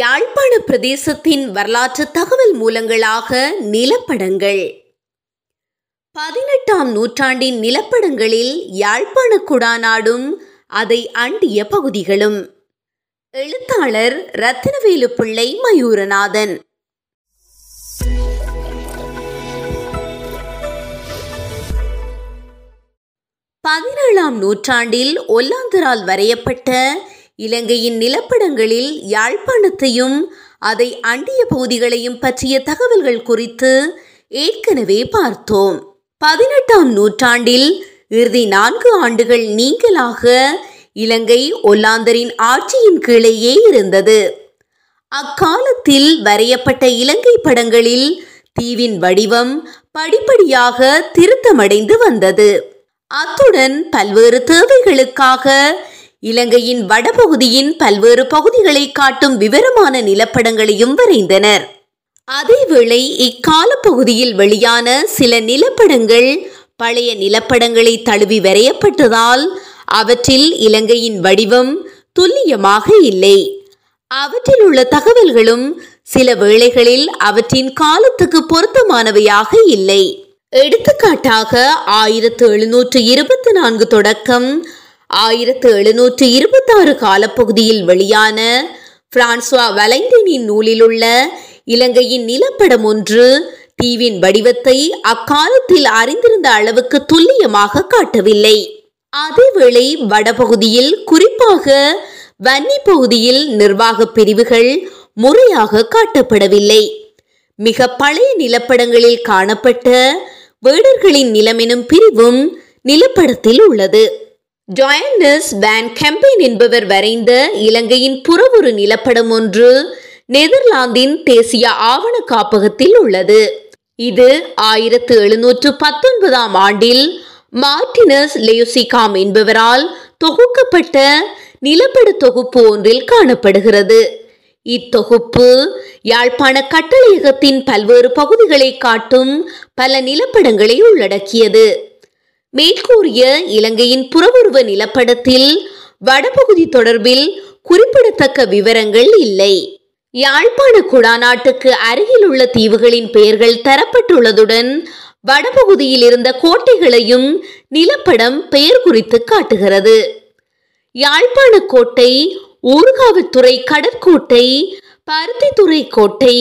யாழ்ப்பாணப் பிரதேசத்தின் வரலாற்று தகவல் மூலங்களாக நிலப்படங்கள். 18ஆம் நூற்றாண்டின் நிலப்படங்களில் யாழ்ப்பாணக் குடாநாடும் அதை அண்டிய பகுதிகளும். எழுத்தாளர் இரத்தினவேலுப்பிள்ளை மயூரநாதன். நூற்றாண்டில் ஒல்லாந்தரால் வரையப்பட்ட இலங்கையின் நிலப்படங்களில் யாழ்ப்பாணத்தையும் அதை அண்டிய பகுதிகளையும் பற்றிய தகவல்கள் குறித்து ஏற்கனவே பார்த்தோம். 18ஆம் நூற்றாண்டில் இறுதி 4 ஆண்டுகள் நீங்கலாக இலங்கை ஒல்லாந்தரின் ஆட்சியின் கீழேயே இருந்தது. அக்காலத்தில் வரையப்பட்ட இலங்கை படங்களில் தீவின் வடிவம் படிப்படியாக திருத்தமடைந்து வந்தது. அத்துடன் பல்வேறு தேவைகளுக்காக இலங்கையின் வடபகுதியின் பல்வேறு பகுதிகளை காட்டும் விவரமான நிலப்படங்களையும் வரைந்தனர். அதேவேளை இக்கால பகுதியில் வெளியான சில நிலப்படங்கள் பழைய நிலப்படங்களை தழுவி வரையப்பட்டதால் அவற்றில் இலங்கையின் வடிவம் துல்லியமாக இல்லை. அவற்றில் உள்ள தகவல்களும் சில வேளைகளில் அவற்றின் காலத்துக்கு பொருத்தமானவையாக இல்லை. எடுத்துக்காட்டாக 1724 தொடக்கம் 1726 காலப்பகுதியில் வெளியான பிரான்ஸ்வா வலெண்டினின் நூலிலுள்ள இலங்கையின் நிலப்படம் ஒன்று தீவின் வடிவத்தை அக்காலத்தில் அறிந்திருந்த அளவுக்கு துல்லியமாக காட்டவில்லை. அதேவேளை வடபகுதியில் குறிப்பாக வன்னி பகுதியில் நிர்வாக பிரிவுகள் முறையாக காட்டப்படவில்லை. மிக பழைய நிலப்படங்களில் காணப்பட்ட வேடர்களின் நிலமெனும் பிரிவும் நிலப்படத்தில் உள்ளது. மார்டினஸ் லூசிகாம் என்பவர் வரைந்த இலங்கையின் புறவொரு நிலப்படம் ஒன்று நெதர்லாந்தின் தேசிய ஆவண காப்பகத்தில் உள்ளது. இது 1719ஆம் ஆண்டில் மார்டினஸ் லூசிகாம் என்பவரால் தொகுக்கப்பட்ட நிலப்பட தொகுப்பு ஒன்றில் காணப்படுகிறது. இத்தொகுப்பு யாழ்ப்பாண கட்டளையகத்தின் பல்வேறு பகுதிகளை காட்டும் பல நிலப்படங்களை உள்ளடக்கியது. மேற்கூறிய இலங்கையின் புறவுருவ நிலப்படத்தில் வடபகுதி தொடர்பில் குறிப்பிடத்தக்க விவரங்கள் இல்லை. யாழ்ப்பாண குடாநாட்டுக்கு அருகில் உள்ள தீவுகளின் பெயர்கள் தரப்பட்டுள்ளதுடன் வடபகுதியில் இருந்த கோட்டைகளையும் நிலப்படம் பெயர் குறித்து காட்டுகிறது. யாழ்ப்பாண கோட்டை, ஊர்காவல்துறை கடற்கோட்டை, பருத்தித்துறை கோட்டை,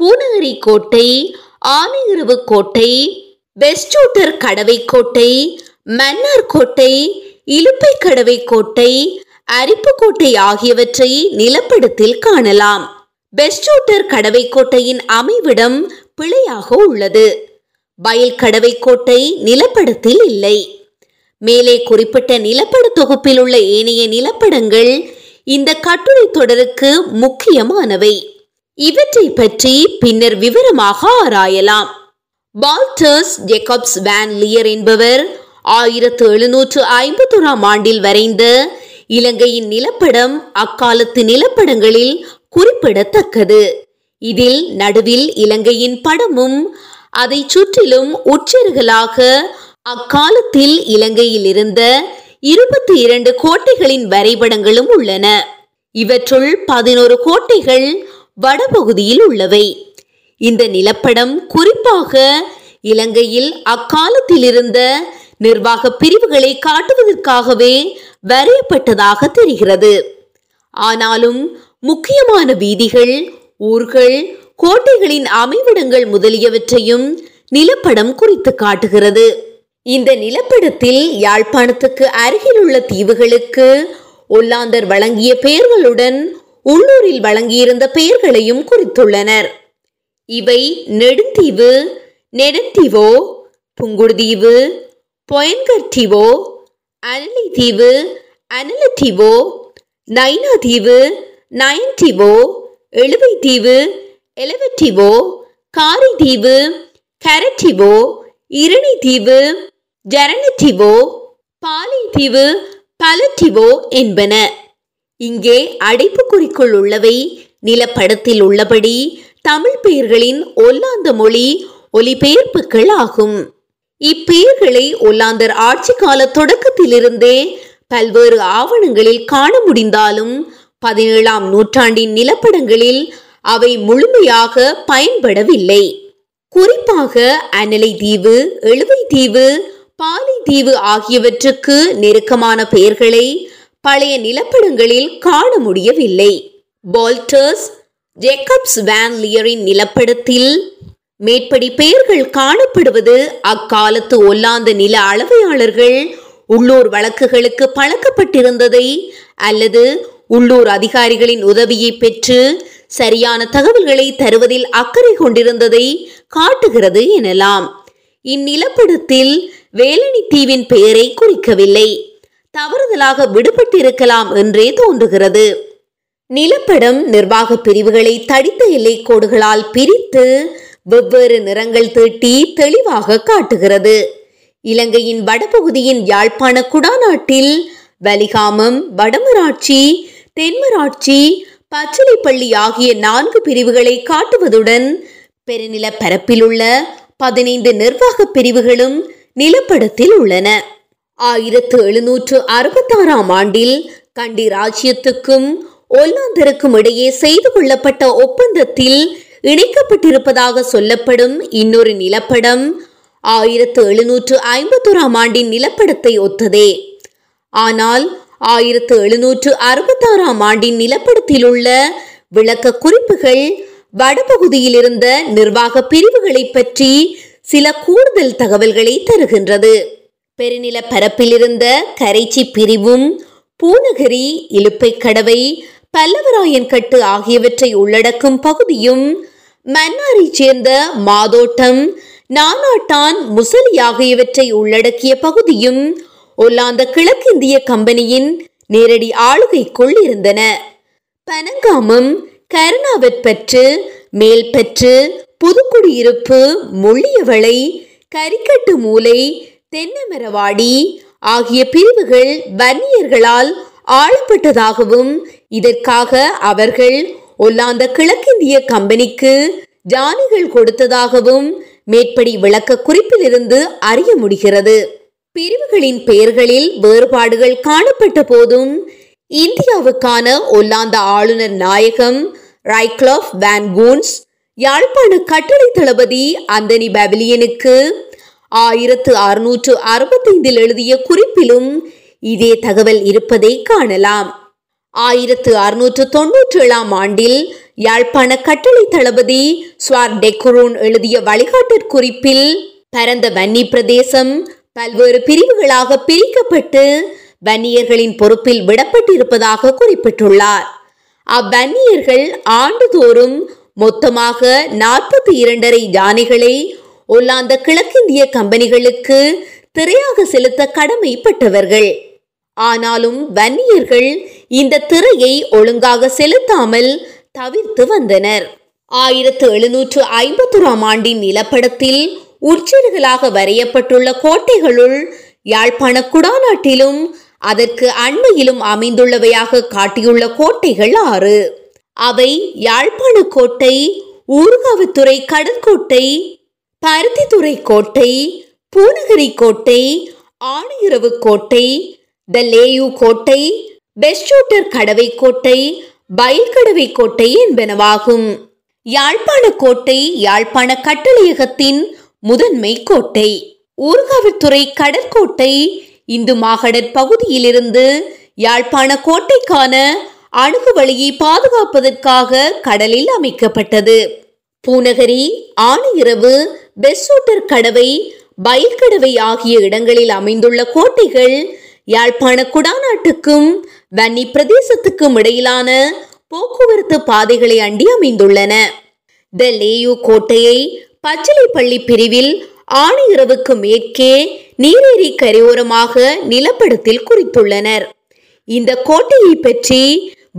பூநகரி கோட்டை, ஆனையிறவு கோட்டை, பெஸ்டூட்டர் கடவை கோட்டை, மன்னார் கோட்டை, இலுப்பை கடவை கோட்டை, அரிப்புக்கோட்டை ஆகியவற்றை நிலப்படத்தில் காணலாம். பெஸ்டூட்டர் கடவை கோட்டையின் அமைவிடம் பிழையாக உள்ளது. வயல் கடவை கோட்டை நிலப்படத்தில் இல்லை. மேலே குறிப்பிட்ட நிலப்பட தொகுப்பில் உள்ள ஏனைய நிலப்படங்கள் இந்த கட்டுரை தொடருக்கு முக்கியமானவை. இவற்றை பற்றி பின்னர் விவரமாக ஆராயலாம். என்பவர் 1751ஆம் ஆண்டில் வரைந்த இலங்கையின் நிலப்படம் அக்காலத்து நிலப்படங்களில் குறிப்பிடத்தக்கது. இதில் நடுவில் இலங்கையின் படமும் அதை சுற்றிலும் உட்செருகலாக அக்காலத்தில் இலங்கையில் இருந்த 22 கோட்டைகளின் வரைபடங்களும் உள்ளன. இவற்றுள் 11 கோட்டைகள் வடபகுதியில் உள்ளவை. இந்த நிலப்படம் குறிப்பாக இலங்கையில் அக்காலத்தில் இருந்த நிர்வாக பிரிவுகளை காட்டுவதற்காகவே வரையப்பட்டதாக தெரிகிறது. ஆனாலும் முக்கியமான வீதிகள், ஊர்கள், கோட்டைகளின் அமைவிடங்கள் முதலியவற்றையும் நிலப்படம் குறித்து காட்டுகிறது. இந்த நிலப்படத்தில் யாழ்ப்பாணத்துக்கு அருகில் உள்ள தீவுகளுக்கு ஒல்லாந்தர் வழங்கிய பெயர்களுடன் உள்ளூரில் வழங்கியிருந்த பெயர்களையும் குறித்துள்ளனர். இவை நெடுந்தீவு, நெடுந்தீவோ, புங்குடுதீவு, பொயன்கர்தீவோ, அனலிதீவு, அனலத்தீவோ, நைனாதீவு, நயன்தீவோ, எழுவைத்தீவு, எலவத்தீவோ, காரிதீவு, கரத்தீவோ, இரணிதீவு, ஜரணிதீவோ, பாலைதீவு, பலத்தீவோ என்பன. இங்கே அடைப்புக்குறிக்குள் உள்ளவை நிலப்படத்தில் உள்ளபடி தமிழ் பெயர்களின் ஒல்லாந்த மொழி ஒலிபெயர்ப்புகள் ஆகும். இப்பெயர்களை ஒல்லாந்தர் ஆட்சி கால தொடக்கத்திலிருந்தே பல்வேறு ஆவணங்களில் காண முடிந்தாலும் 17ஆம் நூற்றாண்டின் நிலப்படங்களில் அவை முழுமையாக பயன்படவில்லை. குறிப்பாக அனலை தீவு, எழுவை தீவு, பாலை தீவு ஆகியவற்றுக்கு நெருக்கமான பெயர்களை பழைய நிலப்படங்களில் காண முடியவில்லை. போல்டர்ஸ் ஜேக்கப்ஸ் வான் லியரின் நிலப்படத்தில் மேற்படி பெயர்கள் காணப்படுவது அக்காலத்து ஒல்லாந்த நில அளவையாளர்கள் உள்ளூர் வழக்குகளுக்கு பழக்கப்பட்டிருந்ததை அல்லது உள்ளூர் அதிகாரிகளின் உதவியை பெற்று சரியான தகவல்களை தருவதில் அக்கறை கொண்டிருந்ததை காட்டுகிறது எனலாம். இந்நிலப்படத்தில் வேலணி தீவின் பெயரை குறிக்கவில்லை, தவறுதலாக விடுபட்டிருக்கலாம் என்றே தோன்றுகிறது. நிலப்படம் நிர்வாக பிரிவுகளை தடித்த எல்லை கோடுகளால் பிரித்து வெவ்வேறு நிறங்கள் தீட்டி தெளிவாக காட்டுகிறது. இலங்கையின் வடபகுதியின் யாழ்ப்பாண குடாநாட்டில் வலிகாமம், வடமராட்சி, தென்மராட்சி, பச்சளைப்பள்ளி ஆகிய 4 பிரிவுகளை காட்டுவதுடன் பெருநில பரப்பில் உள்ள 15 நிர்வாக பிரிவுகளும் நிலப்படத்தில் உள்ளன. 1766 ஆண்டில் கண்டி ராஜ்யத்துக்கும் ஒல்லாந்தருக்கும் இடையே செய்து கொள்ளப்பட்ட ஒப்பந்தத்தில் இணைக்கப்பட்டிருப்பதாக சொல்லப்படும் இன்னொரு நிலப்படம் 1751 ஆண்டின் நிலப்படத்தை ஒத்ததே. ஆனால் 1766 ஆண்டின் நிலப்படத்தில் உள்ள விளக்க குறிப்புகள் வடபகுதியில் இருந்த நிர்வாக பிரிவுகளை பற்றி சில கூடுதல் தகவல்களை தருகின்றது. பெருநில பரப்பில் இருந்த கரைச்சி பிரிவும் பூநகரி, இலுப்பை கடவை, பல்லவராயன் கட்டு ஆகியவற்றை உள்ளடக்கும் பகுதியும் மன்னாரை சேர்ந்த மாதோட்டம், நானாட்டான், முசலி ஆகியவற்றை உள்ளடக்கிய பகுதியும் ஒல்லாந்த கிழக்கிந்திய கம்பெனியின் நேரடி ஆளுகைக்குள் இருந்தன. பனங்காமம், கருணாவற்பற்று, மேல்பற்று, புதுக்குடியிருப்பு, முள்ளியவளை, கரிக்கட்டு மூலை, தென்னமரவாடி ஆகிய பிரிவுகள் வன்னியர்களால் ஆளப்பட்டதாகவும் இதற்காக அவர்கள் ஒல்லாந்த கிழக்கிந்திய கம்பெனிக்கு ஜானிகள் கொடுத்ததாகவும் மேற்படி விளக்க குறிப்பிலிருந்து அறிய முடிகிறது. பிரிவுகளின் பெயர்களில் வேறுபாடுகள் காணப்பட்ட போதும் இந்தியாவுக்கான ஒல்லாந்த ஆளுநர் நாயகம் ரைக்ளோஃப் வேன்கூன்ஸ் யாழ்ப்பாண கட்டளை தளபதி அந்தனி பேவிலியனுக்கு 1665 எழுதிய குறிப்பிலும் இதே தகவல் இருப்பதை காணலாம். 1697 ஆண்டில் யாழ்ப்பாண கட்டளை தளபதி ஸ்வார் டெக்குரோன் எழுதிய வழிகாட்டற் குறிப்பில் பரந்த வன்னி பிரதேசம் பல்வேறு பிரிவுகளாக பிரிக்கப்பட்டு வன்னியர்களின் பொறுப்பில் விடப்பட்டிருப்பதாக குறிப்பிட்டுள்ளார். அவ்வன்னியர்கள் ஆண்டுதோறும் மொத்தமாக 42.5 யானைகளை ஒல்லாந்த கிழக்கிந்திய கம்பெனிகளுக்கு திரையாக செலுத்த கடமைப்பட்டவர்கள். ஆனாலும் வன்னியர்கள் இந்த திரையை ஒழுங்காக செலுத்தாமல் தவிர்த்து வந்தனர். 1751 ஆண்டின் நிலப்படத்தில் உட்செருகளாக வரையப்பட்டுள்ள கோட்டைகளுள் யாழ்ப்பாண குடாநாட்டிலும் அதற்கு அண்மையிலும் அமைந்துள்ளவையாக காட்டியுள்ள கோட்டைகள் 6. அவை யாழ்ப்பாண கோட்டை, ஊர்காவத்துறை கடற்கோட்டை, பருத்தித்துறை கோட்டை, பூநகரி கோட்டை, ஆணையுறவு கோட்டை, தலேயு கோட்டை, பெஸ்டூட்டர் கடவை கோட்டை, பயில்கடவை கோட்டை என்பனவாகும். யாழ்ப்பாண கோட்டை யாழ்ப்பாண கட்டளையகத்தின் முதன்மை கோட்டை. ஊர்காவத்துறை கடற்கோட்டை இந்து மாகடற் பகுதியிலிருந்து யாழ்ப்பாண கோட்டைக்கான அணுகுவழியை பாதுகாப்பதற்காக கடலில் அமைக்கப்பட்டது. பூநகரி, ஆணையிறவு, பெஸ்டூட்டர் கடவை, பயில்கடவை ஆகிய இடங்களில் அமைந்துள்ள கோட்டைகள் யாழ்ப்பாண குடாநாட்டுக்கும் வன்னி பிரதேசத்துக்கும் இடையிலான போக்குவரத்து பாதைகளை அண்டி அமைந்துள்ளன. தலேயு கோட்டையை பச்சளைப்பள்ளி பிரிவில் ஆணையிறவுக்கு மேற்கே நீரேரி கரையோரமாக நிலப்படத்தில் குறித்துள்ளனர். இந்த கோட்டையை பற்றி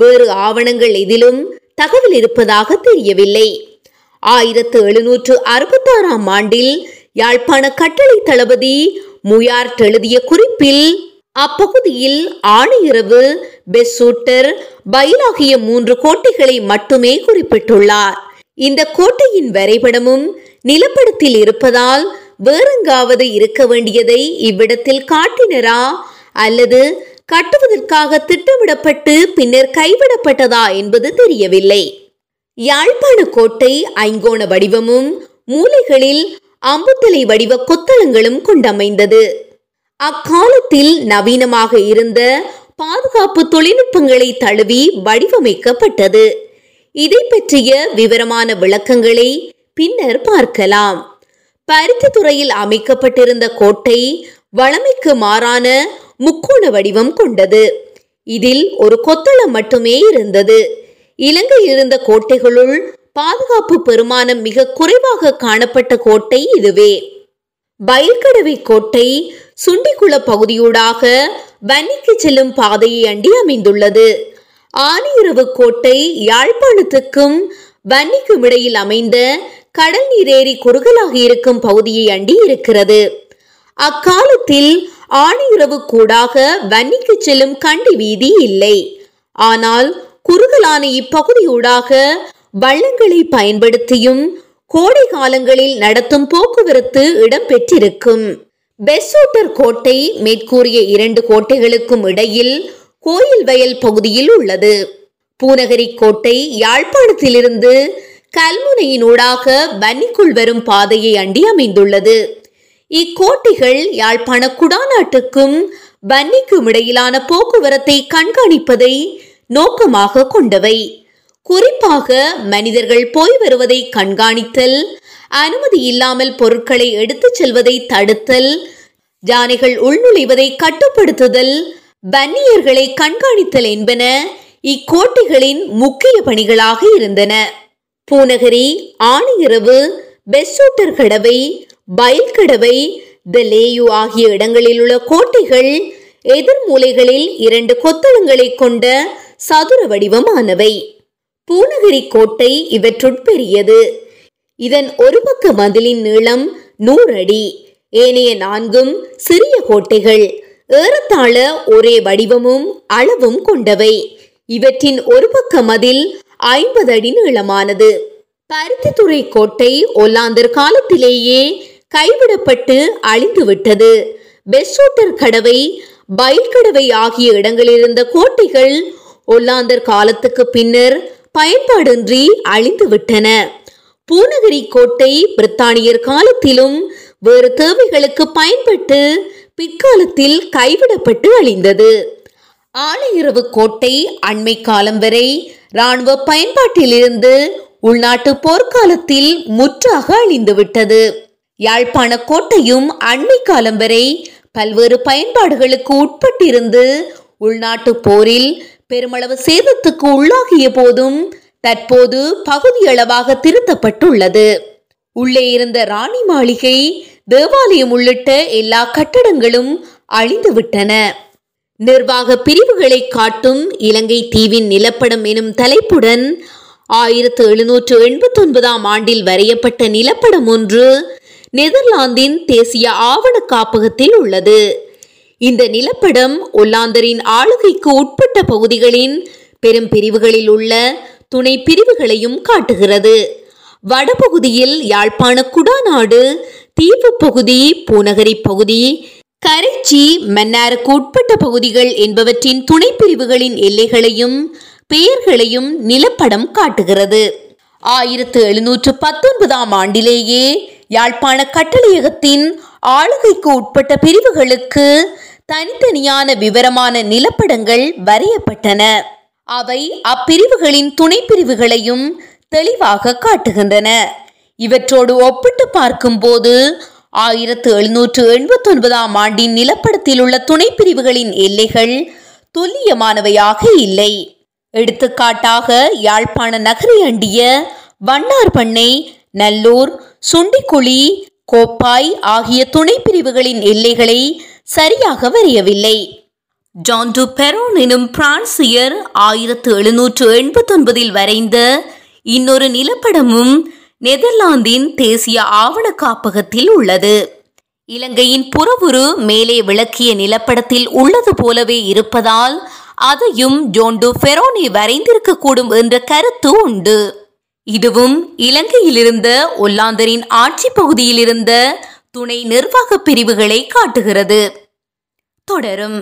வேறு ஆவணங்கள் எதிலும் தகவல் இருப்பதாக தெரியவில்லை. 1766 ஆண்டில் யாழ்ப்பாண கட்டளை தளபதி முயார் எழுதிய குறிப்பில் அப்பகுதியில் ஆணையிறவு, பெஸ்டூட்டர், பயில் ஆகிய 3 கோட்டைகளை மட்டுமே குறிப்பிட்டுள்ளார். இந்த கோட்டையின் வரைபடமும் நிலப்படத்தில் இருப்பதால் வேறெங்காவது இருக்க வேண்டியதை இவ்விடத்தில் காட்டினரா அல்லது கட்டுவதற்காக திட்டமிடப்பட்டு பின்னர் கைவிடப்பட்டதா என்பது தெரியவில்லை. யாழ்ப்பாண கோட்டை ஐங்கோண வடிவமும் மூலைகளில் அம்புத்தலை வடிவ கொத்தளங்களும் கொண்டமைந்தது. அக்காலத்தில் நவீனமாக இருந்த பாதுகாப்பு தொழில்நுட்பங்களை தழுவி வடிவமைக்கப்பட்டது. இதை பற்றிய விவரமான விளக்கங்களை பின்னர் பார்க்கலாம். பருத்தி துறையில் அமைக்கப்பட்டிருந்த கோட்டை வளமைக்கு மாறான முக்கோண வடிவம் கொண்டது. இதில் ஒரு கொத்தளம் மட்டுமே இருந்தது. இலங்கையில் இருந்த கோட்டைகளுள் பாதுகாப்பு பெருமானம் மிக குறைவாக காணப்பட்ட கோட்டை இதுவே. வயல்கடவை கோட்டை சுண்டிக்குள பகுதியூடாக வன்னிக்கு செல்லும் பாதையை அண்டி அமைந்துள்ளது. ஆனையுறவு கோட்டை யாழ்ப்பாணத்துக்கும் வன்னிக்கும் இடையில் அமைந்த கடல் நீரேறி குறுகலாக இருக்கும் பகுதியை அண்டி இருக்கிறது. அக்காலத்தில் ஆனையுறவு கூடாக வன்னிக்கு செல்லும் கண்டி வீதி இல்லை. ஆனால் குறுகலான இப்பகுதியூடாக வள்ளங்களை பயன்படுத்தியும் கோடை காலங்களில் நடத்தும் போக்குவரத்து இடம்பெற்றிருக்கும். பெஸ்டர் கோட்டை மேற்கூறிய இரண்டு கோட்டைகளுக்கும் இடையில் கோயில் வயல் பகுதியில் உள்ளது. பூநகரி கோட்டை யாழ்ப்பாணத்திலிருந்து கல்முனையினூடாக வன்னிக்குள் வரும் பாதையை அண்டி அமைந்துள்ளது. இக்கோட்டைகள் யாழ்ப்பாண குடாநாட்டுக்கும் வன்னிக்கும் இடையிலான போக்குவரத்தை கண்காணிப்பதை நோக்கமாக கொண்டவை. குறிப்பாக மனிதர்கள் போய் வருவதை கண்காணித்தல், அனுமதி இல்லாமல் பொருட்களை எடுத்துச் செல்வதை தடுத்தல், யானைகள் உள்நுழைவதை கட்டுப்படுத்துதல், வன்னியர்களை கண்காணித்தல் என்பன இக்கோட்டைகளின் முக்கிய பணிகளாக இருந்தன. பூநகரி, ஆணையரவு, பெஸ்டர் கடவை, வயல்கடவை, தெலேயு ஆகிய இடங்களில் உள்ள கோட்டைகள் எதிர்மூலைகளில் இரண்டு கொத்தளங்களை கொண்ட சதுர வடிவமானவை. பூநகரி கோட்டை இவற்றுட்பெரியது. இதன் ஒரு பக்க மதிலின் நீளம் 100 அடி. ஏனைய 4 சிறிய கோட்டைகள் ஏறத்தாழ ஒரே வடிவமும் அளவும் கொண்டவை. இவற்றின் ஒரு பக்க மதில் 50 அடி நீளமானது. பருத்தித்துறை கோட்டை ஒல்லாந்தர் காலத்திலேயே கைவிடப்பட்டு அழிந்துவிட்டது. பெஸ்டர் கடவை, வயல்கடவை ஆகிய இடங்களில் இருந்த கோட்டைகள் ஒல்லாந்தர் காலத்துக்கு பின்னர் பயன்பாடின்றி அழிந்துவிட்டன. பூநகரி கோட்டை பிரித்தானியர் காலத்திலும் வேறு தேவைகளுக்கு பயன்பட்டு பிற்காலத்தில் கைவிடப்பட்டு அழிந்தது. ஆனையுறவு கோட்டை அண்மை காலம் வரை இராணுவ பயன்பாட்டிலிருந்து உள்நாட்டு போர்க்காலத்தில் முற்றாக அழிந்துவிட்டது. யாழ்ப்பாண கோட்டையும் அண்மை காலம் வரை பல்வேறு பயன்பாடுகளுக்கு உட்பட்டிருந்து உள்நாட்டு போரில் பெருமளவு சேதத்துக்கு உள்ளாகிய போதும் தற்போது பகுதியளவாக திருத்தப்பட்டுள்ளது. உள்ளே இருந்த ராணி மாளிகை, தேவாலயம் உள்ளிட்ட எல்லா கட்டடங்களும் அழிந்துவிட்டன. நிர்வாக பிரிவுகளை காட்டும் இலங்கை தீவின் நிலப்படம் எனும் தலைப்புடன் 1789ஆம் ஆண்டில் வரையப்பட்ட நிலப்படம் ஒன்று நெதர்லாந்தின் தேசிய ஆவண காப்பகத்தில் உள்ளது. இந்த நிலப்படம் ஒல்லாந்தரின் ஆளுகைக்கு உட்பட்ட பகுதிகளின் பெரும் பிரிவுகளில் உள்ள துணை பிரிவுகளையும் காட்டுகிறது. வடபகுதியில் யாழ்ப்பாண குடாநாடு, தீவு பகுதி, பூநகரி பகுதி, கரைச்சி, மன்னாருக்கு உட்பட்ட பகுதிகள் என்பவற்றின் துணை பிரிவுகளின் எல்லைகளையும் பெயர்களையும் நிலப்படம் காட்டுகிறது. 1719ஆம் ஆண்டிலேயே யாழ்ப்பாண கட்டளையகத்தின் ஆளுகைக்கு உட்பட்ட பிரிவுகளுக்கு தனித்தனியான விவரமான நிலப்படங்கள் வரையப்பட்டன. அவை அப்பிரிவுகளின் துணை பிரிவுகளையும் தெளிவாக காட்டுகின்றன. இவற்றோடு ஒப்பிட்டு பார்க்கும் போது 1789ஆம் ஆண்டின் நிலப்படத்தில் உள்ள துணை பிரிவுகளின் எல்லைகள் துல்லியமானவையாக இல்லை. எடுத்துக்காட்டாக யாழ்ப்பாண நகரை அண்டிய வண்ணார்பண்ணை, நல்லூர், சுண்டிக்குழி, கோப்பாய் ஆகிய துணை பிரிவுகளின் எல்லைகளை சரியாக வரையவில்லை. ஜோண்டு பெரோனி எனும் பிரான்சியர் 1789இல் வரைந்த இன்னொரு நிலப்படமும் நெதர்லாந்தின் தேசிய ஆவண காப்பகத்தில் உள்ளது. இலங்கையின் புறவுரு மேலே விளக்கிய நிலப்படத்தில் உள்ளது போலவே இருப்பதால் அதையும் ஜோண்டு பெரோனி வரைந்திருக்க கூடும் என்ற கருத்து உண்டு. இதுவும் இலங்கையிலிருந்த ஒல்லாந்தரின் ஆட்சி பகுதியிலிருந்த துணை நிர்வாக பிரிவுகளை காட்டுகிறது. தொடரும்.